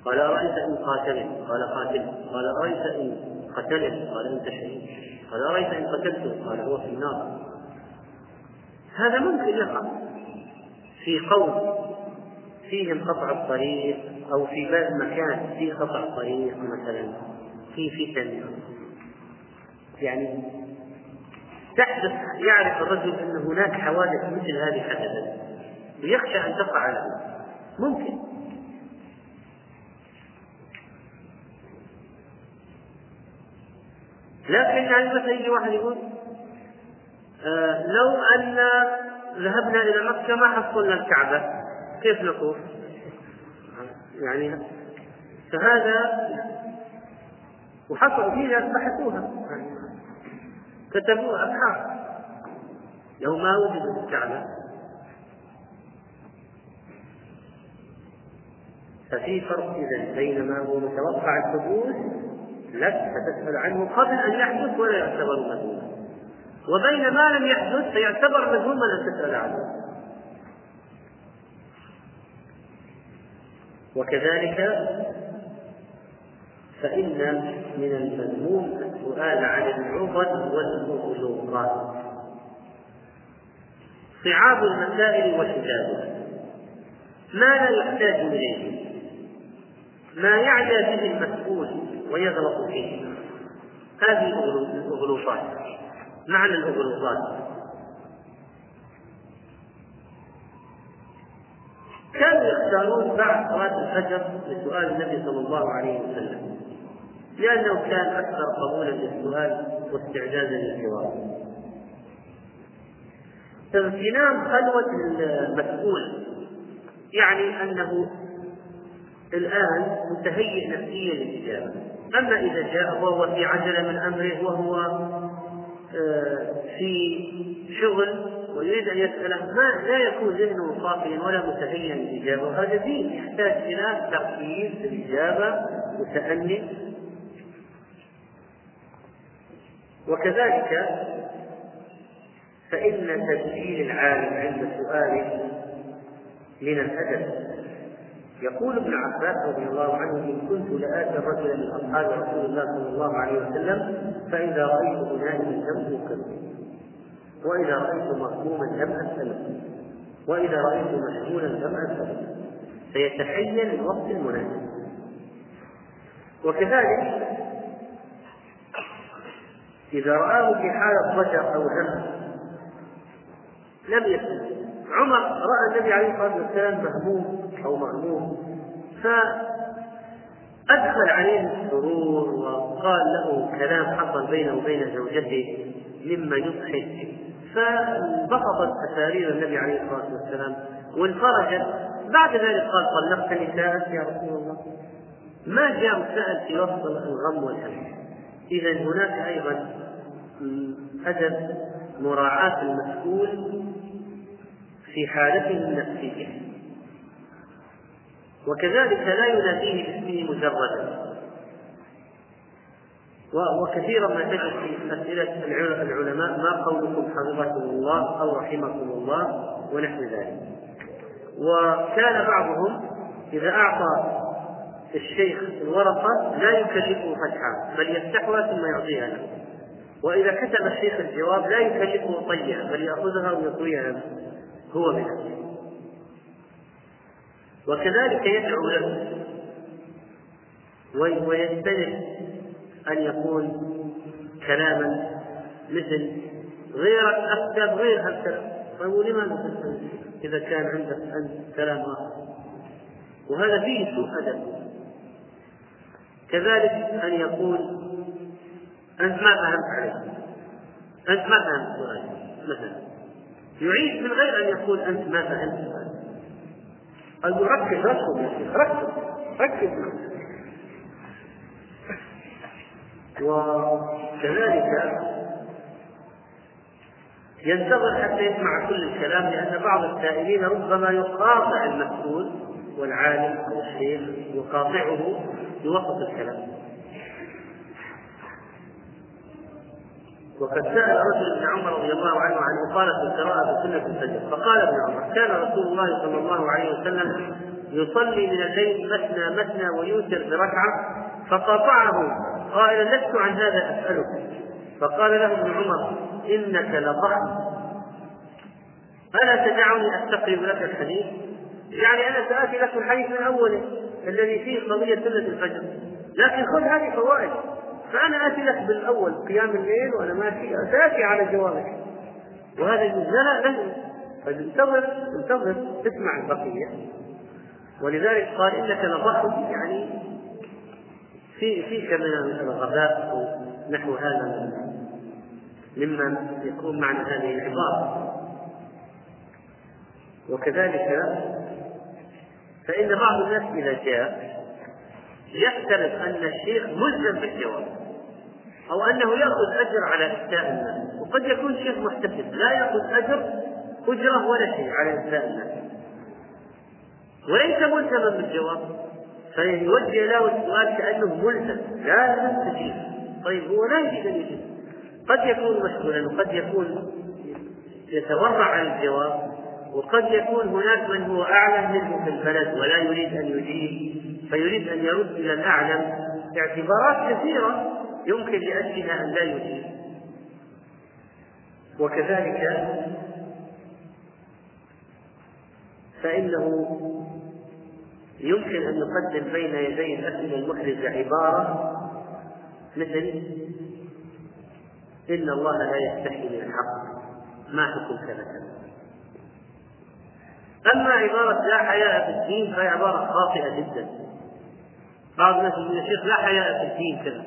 قال: أرأيت إن قاتله؟ قال: قاتله. قال: أرأيت إن قتله؟ قال: أنت شهيد. قال: أرأيت إن قتلته؟ قال: هو في النار. هذا ممكن يقع في قوم فيهم قطع الطريق، أو في بعض مكان فيه قطع الطريق مثلا، في فتن يعني تحدث. يعرف الرجل أن هناك حوادث مثل هذه حدثت ويخشى أن تقع له، ممكن. لكن يعني مثلا يجي واحد يقول: آه لو أن ذهبنا إلى مكة ما حصلنا الكعبة، كيف نطوف؟ يعني فهذا وحصلوا فيه ناس بحثوها، كتبوا أبحاث، لو ما وجدوا الكعبة. ففي فرق إذا بينما هو متوقع الحدوث لك فتسأل عنه قبل أن يحدث ولا يعتبر مذموما، وبين ما لم يحدث فيعتبر مذموما أن تسأل عنه. وكذلك فإن من المذموم السؤال عن العبد والمخلوقات. صعاب المسائل وشتاتها، ما لا يحتاج إليه، ما يعلى به المسؤول ويغلط فيه، هذه الأغلوطات. معنى الأغلوطات: كانوا يختارون بعد صلاة الفجر لسؤال النبي صلى الله عليه وسلم، لأنه كان أكثر قبولا للسؤال واستعدادا للجواب. اغتنام خلوة المسؤول يعني أنه الآن متهيئ نفسيا للإجابة. أما إذا جاء وهو في عجلة من أمره، وهو في شغل ويريد أن يسأله، ما لا يكون ذهنه صافيا ولا متهيئا للإجابة. هذا فيه يحتاج إلى تركيز للإجابة وتأني. وكذلك فإن تسجيل العالم عند سؤاله من الأدب. يقول ابن عباس رضي الله عنه: إن كنت لآتي رجلا من أصحاب رسول الله صلى الله عليه وسلم فإذا رأيت نائما لم أكلمه، وإذا رأيت مغموما لم أسأله، وإذا رأيت مشغولا لم أسأله. فيتحين الوقت المناسب. وكذلك إذا رآه في حالة ضجر أو هم لم يسأله. عمر رأى النبي عليه الصلاة والسلام مهموم أو مغموم، فأدخل عليه السرور وقال له كلام حصل بينه وبين زوجته مما يضحك، فانبسطت أسارير النبي عليه الصلاة والسلام وانفرجت. بعد ذلك قال: طلقت نساءك يا رسول الله. ما جاء مسأل في وسط الغم والهم. إذا هناك أيضا أدب مراعاة المسؤول في حالته النفسية. وكذلك لا يناديه باسمه مجردا. وكثيرا ما تجد في أسئلة العلماء: ما قولكم حفظكم الله أو رحمكم الله ونحو ذلك. وكان بعضهم إذا أعطى الشيخ الورقة لا يكلفه فتحها بل يفتحها ثم يعطيها له، وإذا كتب الشيخ الجواب لا يكلفه طيها بل يأخذها ويطويها هو منها. وكذلك يدعو له ويستجد أن يقول كلاما مثل غيرك أكتب غير هالكلام. طيب لماذا تستجد إذا كان عندك أنت كلام آخر؟ وهذا فيه سوء أدب. كذلك أن يقول أنت ما فهمت علي، أنت ما فهمت علي مثلا، يعيد من غير أن يقول أنت ما فهمت علي. أقول ركز ركز ركز ركز معنا. وكذلك ينتظر حتى يسمع كل الكلام، لأن بعض السائلين ربما يقاطع المسؤول والعالم أو الشيخ يقاطعه بوسط الكلام. وقد سأل رجل ابن عمر رضي الله عنه عن إطالة القراءة بسنة الفجر، فقال ابن عمر: كان رسول الله صلى الله عليه وسلم يصلي من الليل مثنى مثنى ويوتر بركعة، فقاطعه قائلا: لست عن هذا أسألك. فقال له ابن عمر: إنك لضعف، ألا تدعني أستقرب لك الحديث؟ يعني أنا سآتي لك الحديث من أوله الذي فيه قضية سنة الفجر، لكن خذ هذه فوائد، فأنا آتي لك بالأول قيام الليل وأنا ما فيه سآتي على جوابك. وهذا لا له، فانتظر انتظر تسمع البقية. ولذلك قال: إنك لضعف، يعني في في كمان الغباء أو نحو هذا ممن يكون معنى هذه العبارة. وكذلك فإن بعض الناس إذا جاء يفترض أن الشيخ ملزم بالجواب أو أنه يأخذ أجر على إفتاء الناس، وقد يكون شيخ محتفل لا يأخذ أجر أجره ولا شيء على إفتاء الناس وليس ملزما بالجواب، فيوجه له السؤال كأنه ملزم لا يستجيب. طيب هو لا يجب أن يجيب، قد يكون مشغولا وقد يكون يتورع عن الجواب، وقد يكون هناك من هو أعلم منه في البلد ولا يريد أن يجيب فيريد أن يرد إلى الأعلم. اعتبارات كثيرة يمكن لأجلها أن لا يجيب. وكذلك فإنه يمكن أن يقدم بين يدي الأسئلة المحرجة عبارة مثل: إن الله لا يستحي من الحق، ما حكم كذا كذا. أما عبارة لا حياء في الدين فهي عبارة خاطئة جدا. بعض الناس يقول: يا شيخ لا حياء في الدين كذا.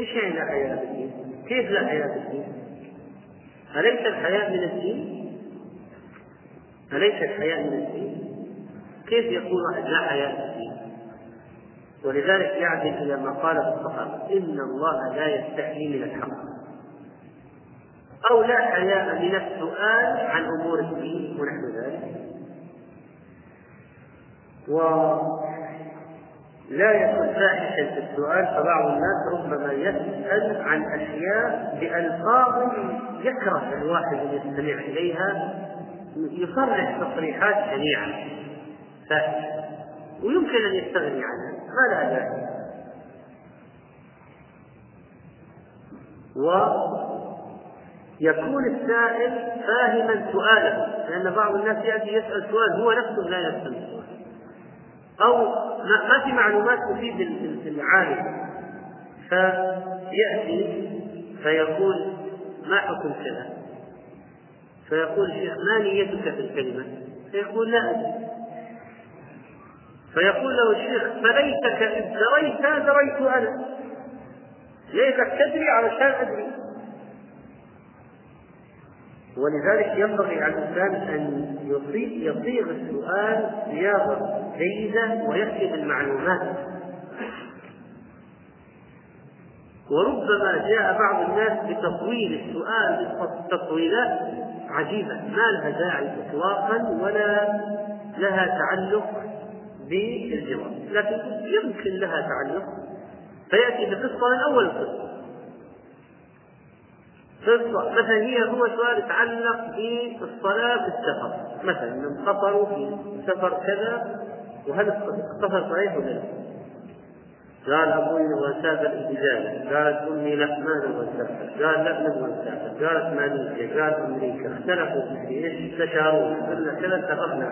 إيش يعني لا حياء في الدين؟ كيف لا حياء في الدين؟ أليس الحياء من الدين؟ أليس الحياء من الدين؟ كيف يقول واحد لا حياء في الدين؟ ولذلك يعدل إلى ما قاله الصحابة: إن الله لا يستحي من الحق، أو لا حياء من السؤال عن أمور الدين ونحو ذلك. ولا يكن فاحشا في السؤال، فبعض الناس ربما يسأل عن أشياء بألفاظ يكره الواحد أن يستمع إليها، يصرح تصريحات شنيعة فاحشة ويمكن أن يستغني عنها، ما لا ذلك. يكون السائل فاهما سؤاله، لأن بعض الناس يأتي يسأل سؤال هو نفسه لا يفهم السؤال، أو ما في معلومات تفيد العالم، فيأتي فيقول: ما حكم كذا؟ فيقول الشيخ: ما نيتك في الكلمة؟ فيقول: لا أدري. فيقول له الشيخ: فليتك إذ دريت دريت أنا، ليتك تدري علشان أدري. ولذلك ينبغي على الإنسان أن يصيغ السؤال صياغة جيدة ويكتب المعلومات. وربما جاء بعض الناس بتطويل السؤال بتطويلات عجيبة ما لها داعي إطلاقا ولا لها تعلق بالجواب، لكن يمكن لها تعلق، فيأتي بقصة من أول القصة. مثلا هي هو سؤال يتعلق بالصلاة في السفر، مثلا من خطروا في سفر كذا وهل السفر صحيح ولا لا؟ قال: أبوي وسافر إجازة، قالت أمي: لا ما نبغى نسافر، قال: لا نبغى نسافر، قالت: ماليزيا، قال: أمريكا، اختلفوا في إيش، استشاروا، قلنا كذا اتفقنا،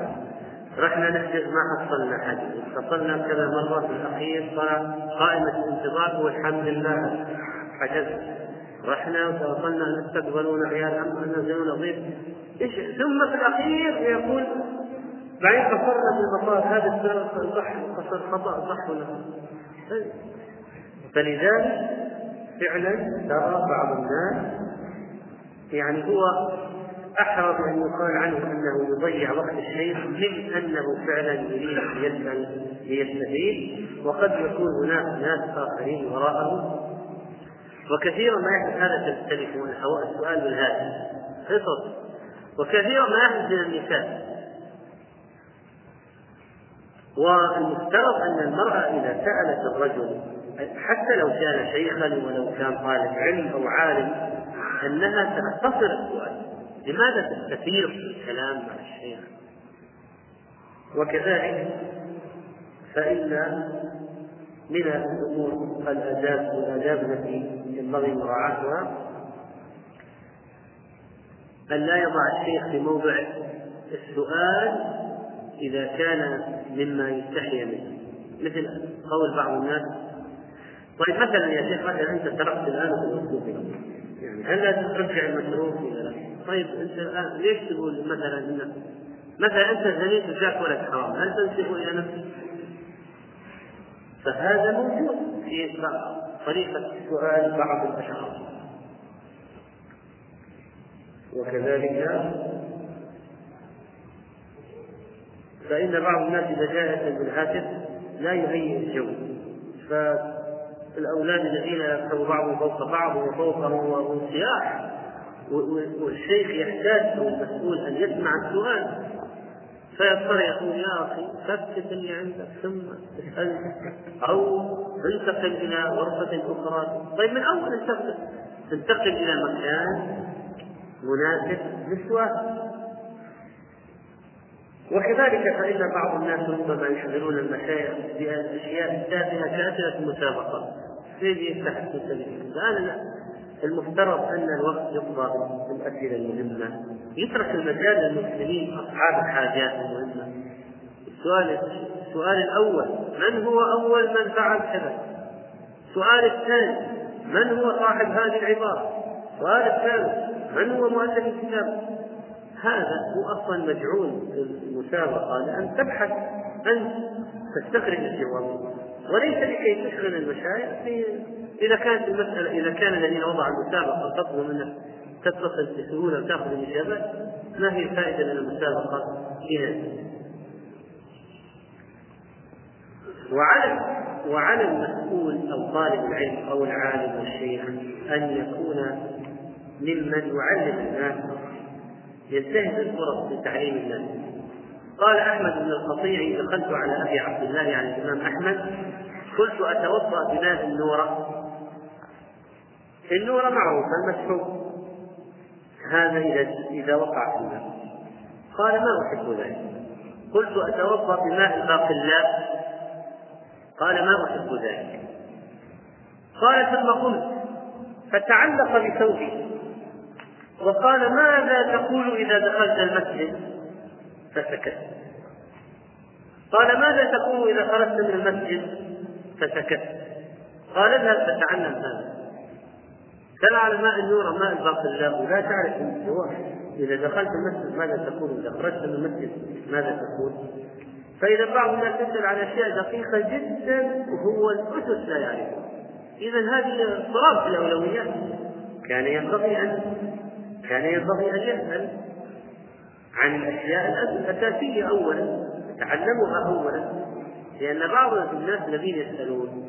رحنا نحجز ما حصلنا حاجة، اتصلنا كذا مرة في الأخير صار قائمة الانتظار والحمد لله حجزنا، رحنا وتوصلنا نستقبلون عيال أمر نزلوا نظيف إيش، ثم في الأخير يقول بعدين قصرنا في المطار، هذا السبب صح قصر خطأ صح ولا. فلذلك فعلا ترى بعض الناس يعني هو أحرص أن يقال عنه أنه يضيع وقت الشيخ من أنه فعلا يريد يسأل ليستفيد، وقد يكون هناك ناس آخرين وراءه، وكثيرا ما يحدث هذا في التليفون أو السؤال بالهاتف قصص، وكثيرا ما يحدث من النساء. والمفترض أن المرأة إذا سألت الرجل حتى لو كان شيخا ولو كان طالب علم أو عالم أنها تختصر السؤال، لماذا تستثير الكلام مع الشيخ؟ وكذلك فإن من الأمور الآداب والآداب التي ينبغي مراعاتها أن لا يضع الشيخ في موضع السؤال إذا كان مما يستحي منه، مثل قول بعض الناس طيب مثلا يا شيخ مثلا أنت تركت الآن وتسكت، يعني هل ترجع المتروك إلى لا؟ طيب أنت الآن ليش تقول مثلا إن مثلا أنت زنيت وجاك ولد حرام، هل تنسب إلى نفسك؟ فهذا موجود في طريقة سؤال بعض الأشخاص. وكذلك فإن بعض الناس إذا جاءت بالهاتف لا يهيئ الجو، فالأولاد الذين يركب بعضهم فوق بعض وفوقه والسياح، والشيخ يحتاج أو المسؤول أن يسمع السؤال، فيضطر يقول يا أخي فكت اللي عندك ثم اسألني أو انتقل إلى غرفة أخرى. طيب من أول انتقل انتقل إلى مكان مناسب للسؤال. وكذلك فإن بعض الناس ربما يشغلون المشايخ بأشياء تافهة كأسئلة مسابقة سيدي يفتح التلفزيون. الآن المفترض أن الوقت يقضى بالأسئلة المهمة، يترك المجال للمسلمين أصحاب الحاجات المهمة. السؤال السؤال الأول من هو أول من فعل كذا؟ السؤال الثاني من هو صاحب هذه العبارة؟ السؤال الثالث من هو مؤلف الكتاب؟ هذا هو أصلا مجعول المسابقة لأن تبحث أن تستخرج الجواب، وليس لكي تشغل المشايخ. إذا كانت المسألة إذا كان الذين وضع المسابقة تطلب منك تتصل بسهولة وتأخذ الإجابات، ما هي الفائدة من المسابقة إذا؟ وعلى وعلى المسؤول أو طالب العلم أو العالم والشيخ أن يكون ممن يعلم الناس، يستهدف الفرص لتعليم الناس. قال أحمد بن القطيع دخلت على أبي عبد الله يعني الإمام أحمد قلت أتوضأ بماء النورة، النورة معروفة المسحوب هذا إذا وقع في الماء، قال ما أحب ذلك. قلت أتوضأ بماء الباقلاء، قال ما أحب ذلك. قال ثم قلت فتعلق بثوبه وقال ماذا تقول إذا دخلت المسجد؟ فسكت. قال ماذا تقول إذا خرجت من المسجد؟ فسكت. قال اذهب فتعلم هذا، تلعب ماء النور ماء الباقي الله ولا تعرف إذا دخلت المسجد ماذا تقول، إذا خرجت من المسجد ماذا تقول. فإذا بعض الناس يسأل على أشياء دقيقة جدا وهو الأسس لا يعرفه، إذا هذه اضطراب في الأولويات. كان ينبغي أن كان ينبغي أن يسأل عن الأشياء الأساسية أولا، تعلمها أولا، لأن بعض الناس الذين يسألون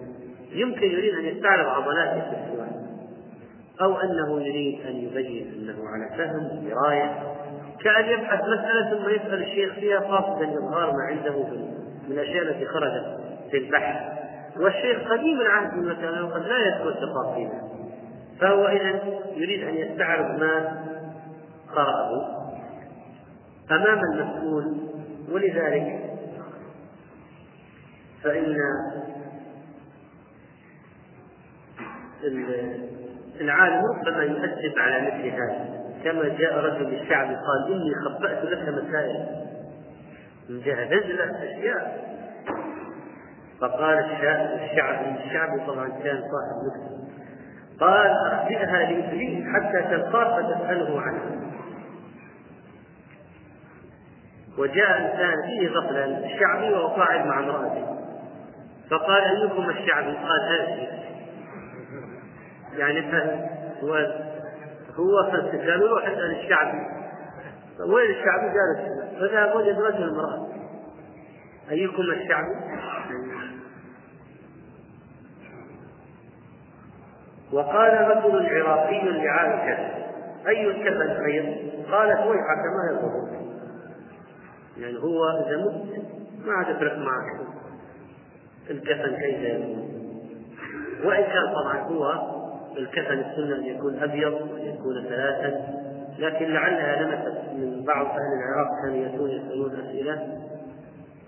يمكن يريد أن يستعرض عضلاته في السؤال، أو أنه يريد أن يبين أنه على فهم وراية، كأن يبحث مسألة ثم يسأل الشيخ فيها خاصة يظهر ما عنده من الأشياء التي خرجت في البحث، والشيخ قديم العهد من مثلا وقد لا يذكر تفاصيلها، فهو إذا يريد أن يستعرض ما قرأه أمام المسؤول. ولذلك فإن العالم ربما يؤدب على مثل هذا، كما جاء رجل الشعب قال إني خبأت لك مسائل نجهز له أشياء. فقال الشعب الشعب طبعا كان صاحب نكتة، قال أرجئها لإبليس حتى تلقاه فتسأله عنها. وجاء إنسان فيه غفلا شعبي وقاعد مع امرأته، فقال أيكم الشعبي؟ قال هذه. يعني هو فسألوا له حتى الشعبي وين الشعبي جالس، فذهب وجد رجل امرأة أيكم الشعبي؟ وقال رجل عراقي لعائشة أي الكفن خير؟ قالت ويحك ما يضرك، يعني هو إذا مت ما عاد يفرق معك الكفن كيف يكون، وإن كان طبعا هو الكفن السنة أن يكون أبيض وأن يكون ثلاثا، لكن لعلها لمست من بعض أهل العراق كانوا يأتون يسألون أسئلة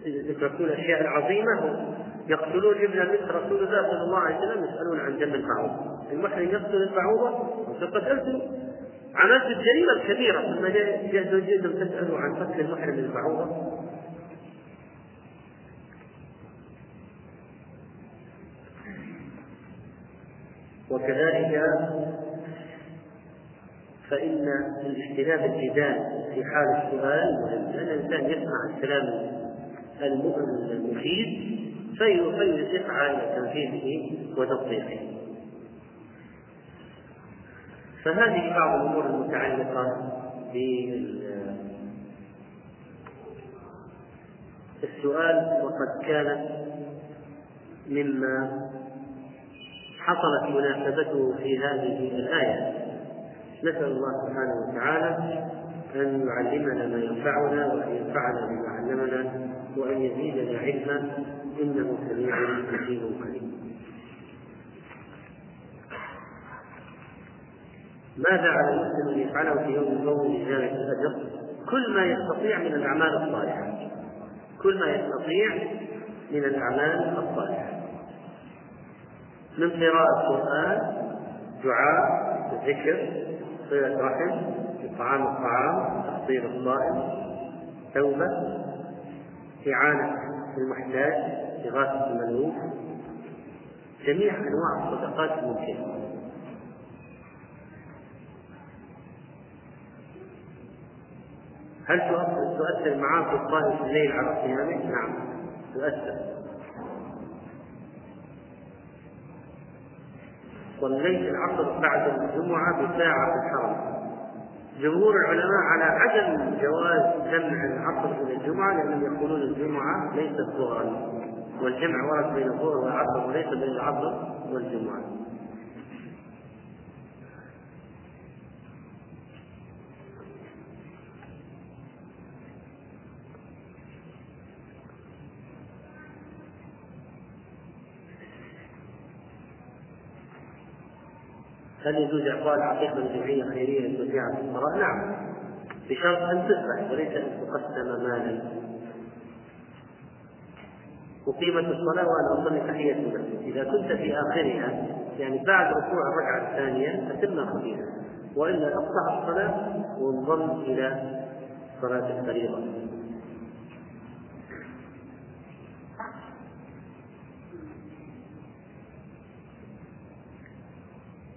يتركون الأشياء العظيمة، يقتلون ابن رسول الله صلى الله عليه وسلم يسألون عن دم البعوضة، المحرم يقتل البعوضة وقد قتلتم عملت الجريمة الكبيرة، ثم جاءوا جئتم تسألوا عن قتل المحرم للبعوضة. وكذلك فإن الاجتناب الجدال في حال السؤال مهم، لأن الإنسان يسمع الكلام المفيد فيسعى إلى تنفيذه وتطبيقه. فهذه بعض الأمور المتعلقة بالسؤال، وقد كانت مما حصلت مناسبته في هذه الآية. نسأل الله سبحانه وتعالى أن يعلمنا ما ينفعنا وأن ينفعنا بما علمنا وأن يزيدنا علما إنه سميع مجيب قريب. ماذا على المسلم أن يفعله في يوم القوم لزيادة الأجر؟ كل ما يستطيع من الأعمال الصالحة، كل ما يستطيع من الأعمال الصالحة، من قراءة القرآن، دعاء، ذكر، صلة رحم، إطعام الطعام، تفطير الصائم، توبة، إعانة المحتاج، إغاثة الملوك، جميع أنواع الصدقات الممكنة. هل تؤثر معاك الطالب في الليل على صيامه؟ نعم تؤثر. صليت العصر بعد الجمعة بساعة في الحرم، جمهور العلماء على عدم جواز جمع العصر إلى الجمعة لأنهم يقولون الجمعة ليست ظهرا، والجمع ورد بين الظهر والعصر وليس بين العصر والجمعة. هل يجوز إعطاء العقيقة الجمعية خيرية للوديعة في الفقراء؟ نعم، بشرط أن تذبح وليس أن تقسم مالا. أقيمت الصلاة وأنا أصلي تحية المسجد، إذا كنت في آخرها يعني بعد ركوع الركعة الثانية فتم خفيفا، وإلا أقطع الصلاة وانضم إلى صلاة الفريضة.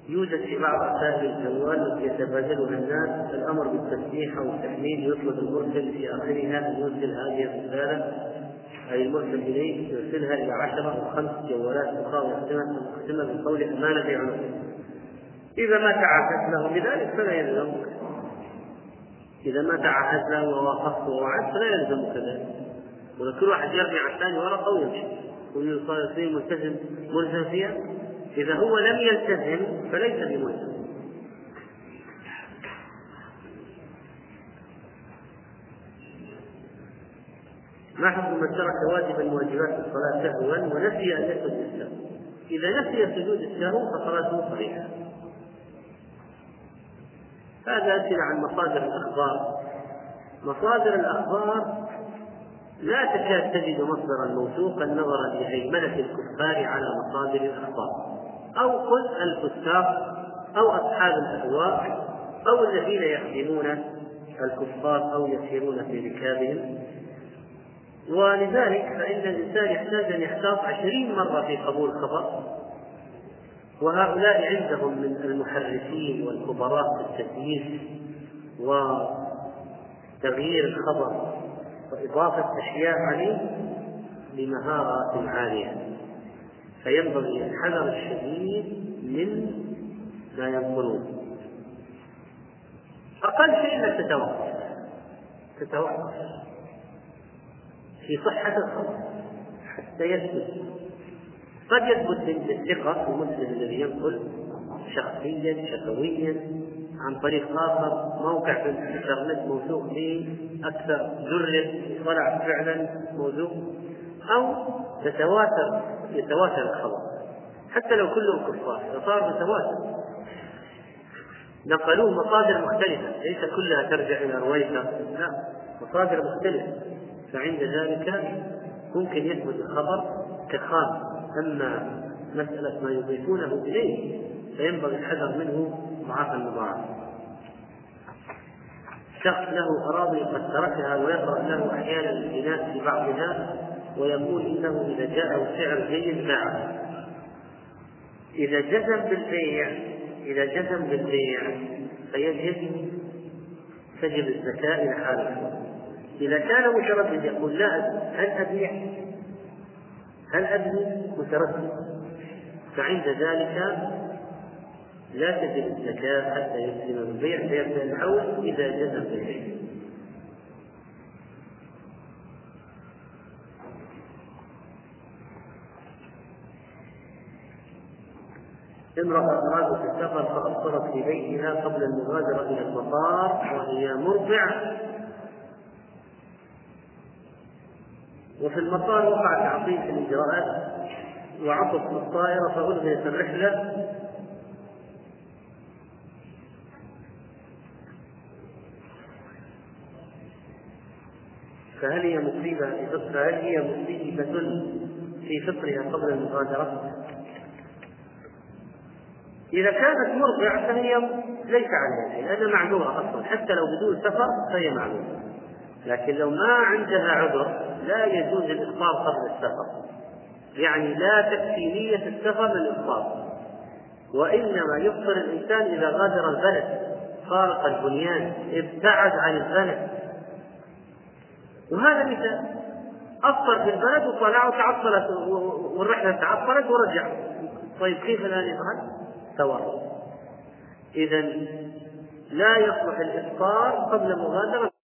يوجد في بعض رسائل الجوال يتبادلها الناس الامر بالتسبيح او التحميد، يطلب المرسل في اخرها ان يرسل هذه الرساله اي المرسل اليه يرسلها الى عشره او خمس جوالات اخرى ويختمها بقوله امانه في عنقه. اذا ما تعهدت له بذلك فلا يلزمك، اذا ما تعهدت له ووافقت ووعدت فلا يلزمك ذلك، وكل واحد يرمي على الثاني ورقه ويمشي ويصير ملتزم ملزم فيها. إذا هو لم يلتزم فليس بملتزم. ما حكم من ترك واجبا من واجبات الصلاة سهوا ونسي أن يسجد للسهو؟ إذا نسي سجود السهو فصلاته صحيحة. هذا أسئلة عن مصادر الأخبار. مصادر الأخبار لا تكاد تجد مصدرا موثوقا نظرا لهيمنة الكفار على مصادر الأخبار، أو قل الفساق أو أصحاب الأهواء أو الذين يخدمون الكفار أو يسيرون في ركابهم، ولذلك فإن الإنسان يحتاج أن يحتاط عشرين مرة في قبول خبر، وهؤلاء عندهم من المحرفين والكبراء في التدليس وتغيير الخبر وإضافة أشياء عليه بمهارة عالية، فينبغي الحذر الشديد من ما ينقلون. أقل شيء أن تتوقف تتوقف في صحة الخبر حتى يثبت. قد يثبت الثقة في المسلم الذي ينقل شخصيا شفويا عن طريق آخر، موقع في الإنترنت موثوق فيه أكثر، جرب طلع فعلا موثوق، أو تتواتر يتواتر الخبر حتى لو كلهم كفار فصار متواتر، نقلوه مصادر مختلفة ليس كلها ترجع إلى رويته، لا مصادر مختلفة، فعند ذلك ممكن يثبت الخبر كخام. أما مسألة ما يضيفونه إليه فينبغي الحذر منه ضعاف المضاعف. شخص له أراضي قد تركها ويقرأ له أحيانا الإناث في بعضها ويقول إنه إذا جاءه سعر جيد باعه، إذا جزم بالبيع إذا جزم بالبيع فيجب تجب الزكاة إلى حاله. إذا كان متردد يقول لا هل أبيع هل أبني متردد، فعند ذلك لا تجب الزكاة حتى يسلم البيع فيبدأ الحول إذا جزم بالبيع. امرأة أرادت السفر فأفطرت في بيتها قبل المغادرة إلى المطار وهي مرضع، وفي المطار وقع تعطيل في الإجراءات وعطت الطائرة فألغيت الرحلة، فهل هي مصيبة فهل هي مصيبة في فطرها قبل المغادرة؟ إذا كانت مرضعة فهي ليس عليها شيء، هذا معذورة أصلا حتى لو بدون سفر فهي معذورة، لكن لو ما عندها عذر لا يجوز الإفطار قبل السفر، يعني لا تكفي نية السفر للإفطار، وإنما يفطر الإنسان إذا غادر البلد، فارق البنيان، ابتعد عن البلد. وهذا مثال، أفطر في البلد وطلع وتعطلت والرحلة تعطلت ورجع، طيب كيف الآن يفعل؟ إذن لا يصلح الإفطار قبل مغادرة.